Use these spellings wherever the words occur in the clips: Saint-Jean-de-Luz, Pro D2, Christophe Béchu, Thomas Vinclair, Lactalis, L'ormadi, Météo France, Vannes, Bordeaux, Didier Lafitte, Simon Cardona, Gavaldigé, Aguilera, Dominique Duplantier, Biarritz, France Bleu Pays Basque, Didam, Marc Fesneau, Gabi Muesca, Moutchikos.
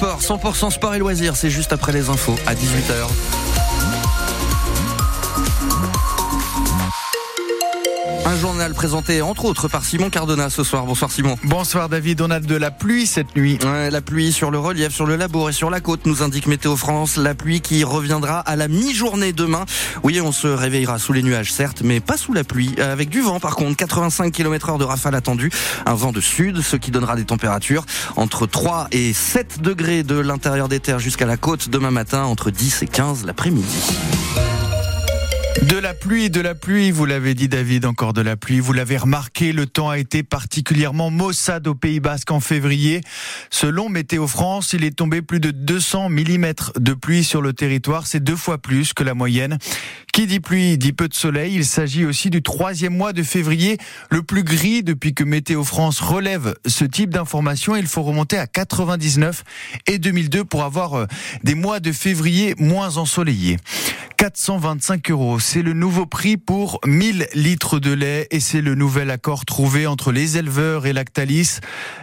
sport, 100% sport et loisirs, c'est juste après les infos à 18h. Un journal présenté entre autres par Simon Cardona ce soir. Bonsoir Simon. Bonsoir David, on a de la pluie cette nuit. Ouais, la pluie sur le relief, sur le labour et sur la côte, nous indique Météo France. La pluie qui reviendra à la mi-journée demain. Oui, on se réveillera sous les nuages certes, mais pas sous la pluie. Avec du vent par contre, 85 km/h de rafale attendue. Un vent de sud, ce qui donnera des températures entre 3 et 7 degrés de l'intérieur des terres jusqu'à la côte. Demain matin, entre 10 et 15 l'après-midi. De la pluie, vous l'avez dit David, encore de la pluie, vous l'avez remarqué, le temps a été particulièrement maussade au Pays Basque en février. Selon Météo France, il est tombé plus de 200 mm de pluie sur le territoire, c'est 2 fois plus que la moyenne. Qui dit pluie dit peu de soleil, il s'agit aussi du 3e mois de février, le plus gris depuis que Météo France relève ce type d'information. Il faut remonter à 99 et 2002 pour avoir des mois de février moins ensoleillés. 425 €, c'est le nouveau prix pour 1000 litres de lait et c'est le nouvel accord trouvé entre les éleveurs et Lactalis.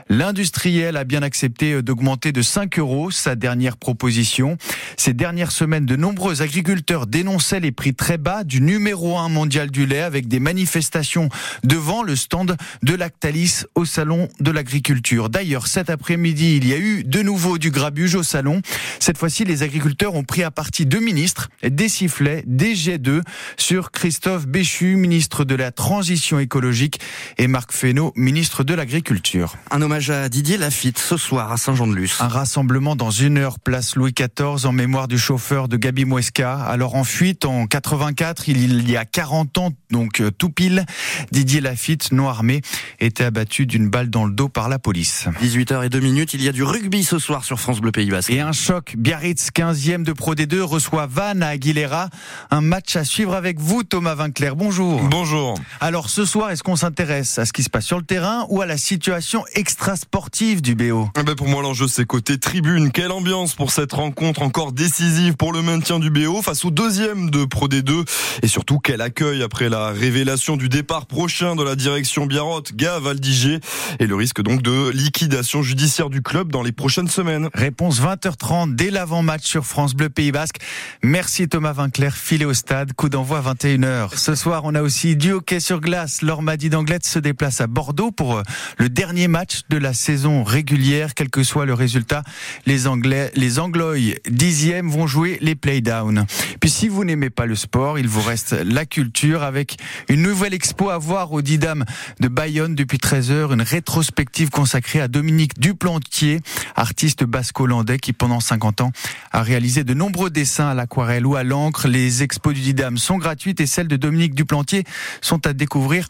L'industriel a bien accepté d'augmenter de 5 € sa dernière proposition. Ces dernières semaines, de nombreux agriculteurs dénonçaient les prix très bas du numéro 1 mondial du lait avec des manifestations devant le stand de Lactalis au salon de l'agriculture. D'ailleurs, cet après-midi, il y a eu de nouveau du grabuge au salon. Cette fois-ci, les agriculteurs ont pris à partie 2 ministres et des sifflets, des jets d'œufs sur Christophe Béchu, ministre de la Transition écologique, et Marc Fesneau, ministre de l'Agriculture. Un hommage à Didier Lafitte ce soir à Saint-Jean-de-Luz. Un rassemblement dans 1 heure, place Louis XIV, en mémoire du chauffeur de Gabi Muesca. Alors en fuite en 84, il y a 40 ans, donc tout pile, Didier Lafitte, non armé, était abattu d'une balle dans le dos par la police. 18h02, il y a du rugby ce soir sur France Bleu Pays Basque. Et un choc, Biarritz 15e de Pro D2 reçoit Vannes à Aguilera. Un match à suivre avec vous, Thomas Vinclair. Bonjour. Bonjour. Alors ce soir, est-ce qu'on s'intéresse à ce qui se passe sur le terrain ou à la situation extrasportive du BO ? Pour moi, l'enjeu, c'est côté tribune. Quelle ambiance pour cette rencontre encore décisive pour le maintien du BO face au 2e de Pro D2. Et surtout, quel accueil après la révélation du départ prochain de la direction biarrotte, Gavaldigé, et le risque donc de liquidation judiciaire du club dans les prochaines semaines. Réponse 20h30 dès l'avant-match sur France Bleu Pays Basque. Merci Thomas Vinclair, filé au stade, coup d'envoi 21h. Ce soir, on a aussi du hockey sur glace. L'Ormadi d'Anglette se déplace à Bordeaux pour le dernier match de la saison régulière. Quel que soit le résultat, les Anglois 10e vont jouer les playdowns. Puis si vous n'aimez pas le sport, il vous reste la culture avec une nouvelle expo à voir au Didam de Bayonne depuis 13h. Une rétrospective consacrée à Dominique Duplantier, artiste basque-hollandais qui pendant 50 ans a réalisé de nombreux dessins à l'aquarelle ou à l'encre. Les expos du Didam sont gratuites et celles de Dominique Duplantier sont à découvrir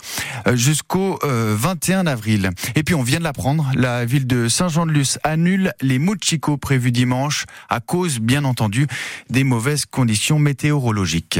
jusqu'au 21 avril. Et puis on vient de l'apprendre, la ville de Saint-Jean-de-Luz annule les Moutchikos prévus dimanche à cause, bien entendu, des mauvaises conditions météorologiques.